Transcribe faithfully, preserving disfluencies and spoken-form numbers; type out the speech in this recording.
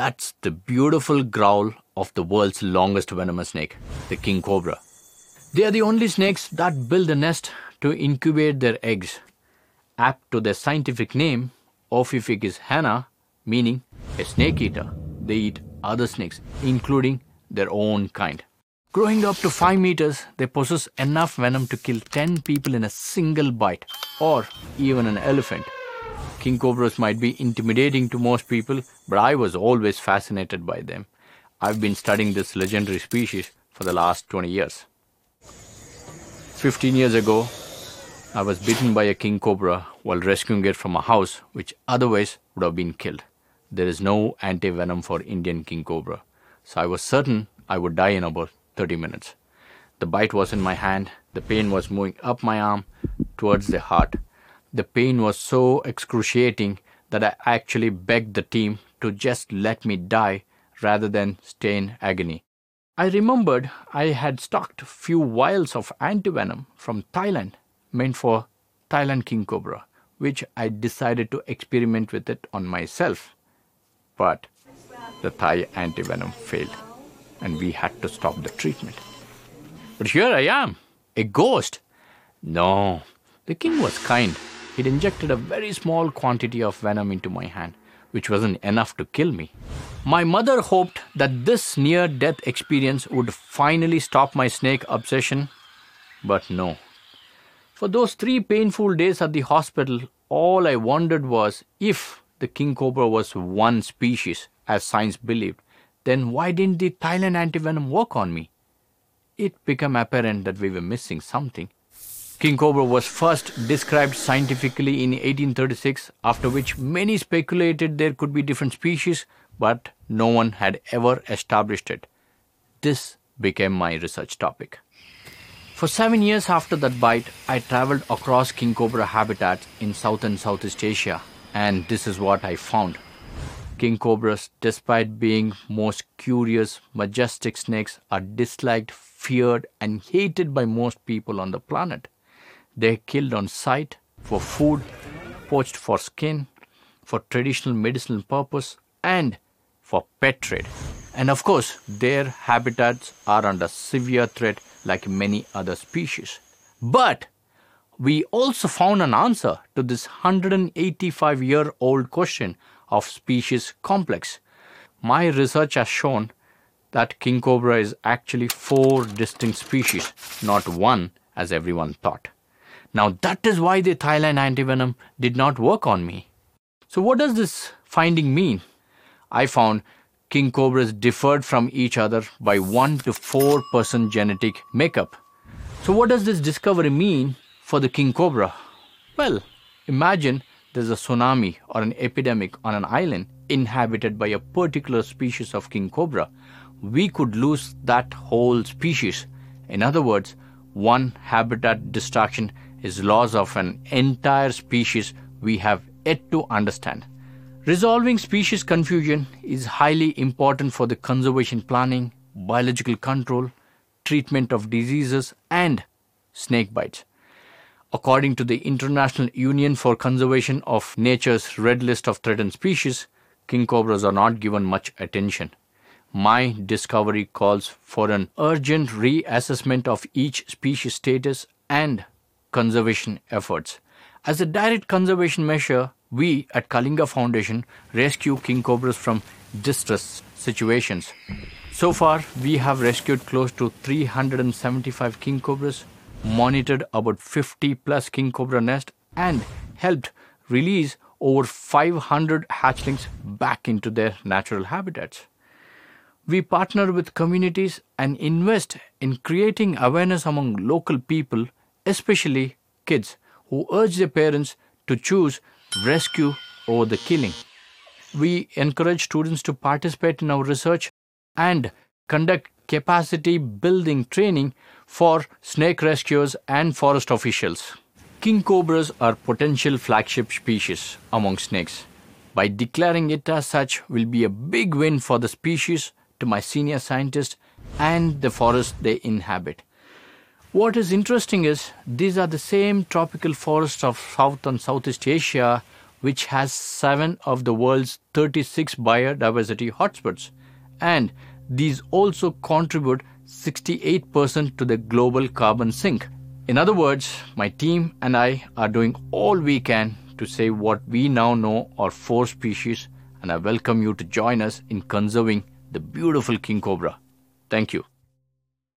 That's the beautiful growl of the world's longest venomous snake, the king cobra. They are the only snakes that build a nest to incubate their eggs, apt to their scientific name, Ophiophagus hannah, meaning a snake eater. They eat other snakes, including their own kind. Growing up to five meters, they possess enough venom to kill ten people in a single bite, or even an elephant. King cobras might be intimidating to most people, but I was always fascinated by them. I've been studying this legendary species for the last twenty years. fifteen years ago, I was bitten by a king cobra while rescuing it from a house which otherwise would have been killed. There is no anti-venom for Indian king cobra, so I was certain I would die in about thirty minutes. The bite was in my hand, the pain was moving up my arm towards the heart. The pain was so excruciating that I actually begged the team to just let me die rather than stay in agony. I remembered I had stocked a few vials of antivenom from Thailand meant for Thailand king cobra, which I decided to experiment with it on myself. But the Thai antivenom failed, and we had to stop the treatment. But here I am, a ghost. No, the king was kind. He'd injected a very small quantity of venom into my hand, which wasn't enough to kill me. My mother hoped that this near-death experience would finally stop my snake obsession, but no. For those three painful days at the hospital, all I wondered was, if the king cobra was one species, as science believed, then why didn't the Thailand antivenom work on me? It became apparent that we were missing something. King cobra was first described scientifically in eighteen thirty-six, after which many speculated there could be different species, but no one had ever established it. This became my research topic. For seven years after that bite, I traveled across king cobra habitats in South and Southeast Asia, and this is what I found. King cobras, despite being most curious, majestic snakes, are disliked, feared, and hated by most people on the planet. They're killed on sight, for food, poached for skin, for traditional medicinal purpose, and for pet trade. And of course, their habitats are under severe threat like many other species. But we also found an answer to this one hundred eighty-five-year-old question of species complex. My research has shown that king cobra is actually four distinct species, not one as everyone thought. Now that is why the Thailand antivenom did not work on me. So what does this finding mean? I found king cobras differed from each other by one to four percent genetic makeup. So what does this discovery mean for the king cobra? Well, imagine there's a tsunami or an epidemic on an island inhabited by a particular species of king cobra. We could lose that whole species. In other words, one habitat destruction is loss of an entire species we have yet to understand. Resolving species confusion is highly important for the conservation planning, biological control, treatment of diseases, and snake bites. According to the International Union for Conservation of Nature's Red List of Threatened Species, king cobras are not given much attention. My discovery calls for an urgent reassessment of each species status and conservation efforts. As a direct conservation measure, we at Kalinga Foundation rescue king cobras from distress situations. So far, we have rescued close to three hundred seventy-five king cobras, monitored about fifty plus king cobra nests, and helped release over five hundred hatchlings back into their natural habitats. We partner with communities and invest in creating awareness among local people, especially kids, who urge their parents to choose rescue over the killing. We encourage students to participate in our research and conduct capacity building training for snake rescuers and forest officials. King cobras are potential flagship species among snakes. By declaring it as such will be a big win for the species, to my senior scientists, and the forest they inhabit. What is interesting is these are the same tropical forests of South and Southeast Asia which has seven of the world's thirty-six biodiversity hotspots, and these also contribute sixty-eight percent to the global carbon sink. In other words, my team and I are doing all we can to save what we now know are four species, and I welcome you to join us in conserving the beautiful king cobra. Thank you.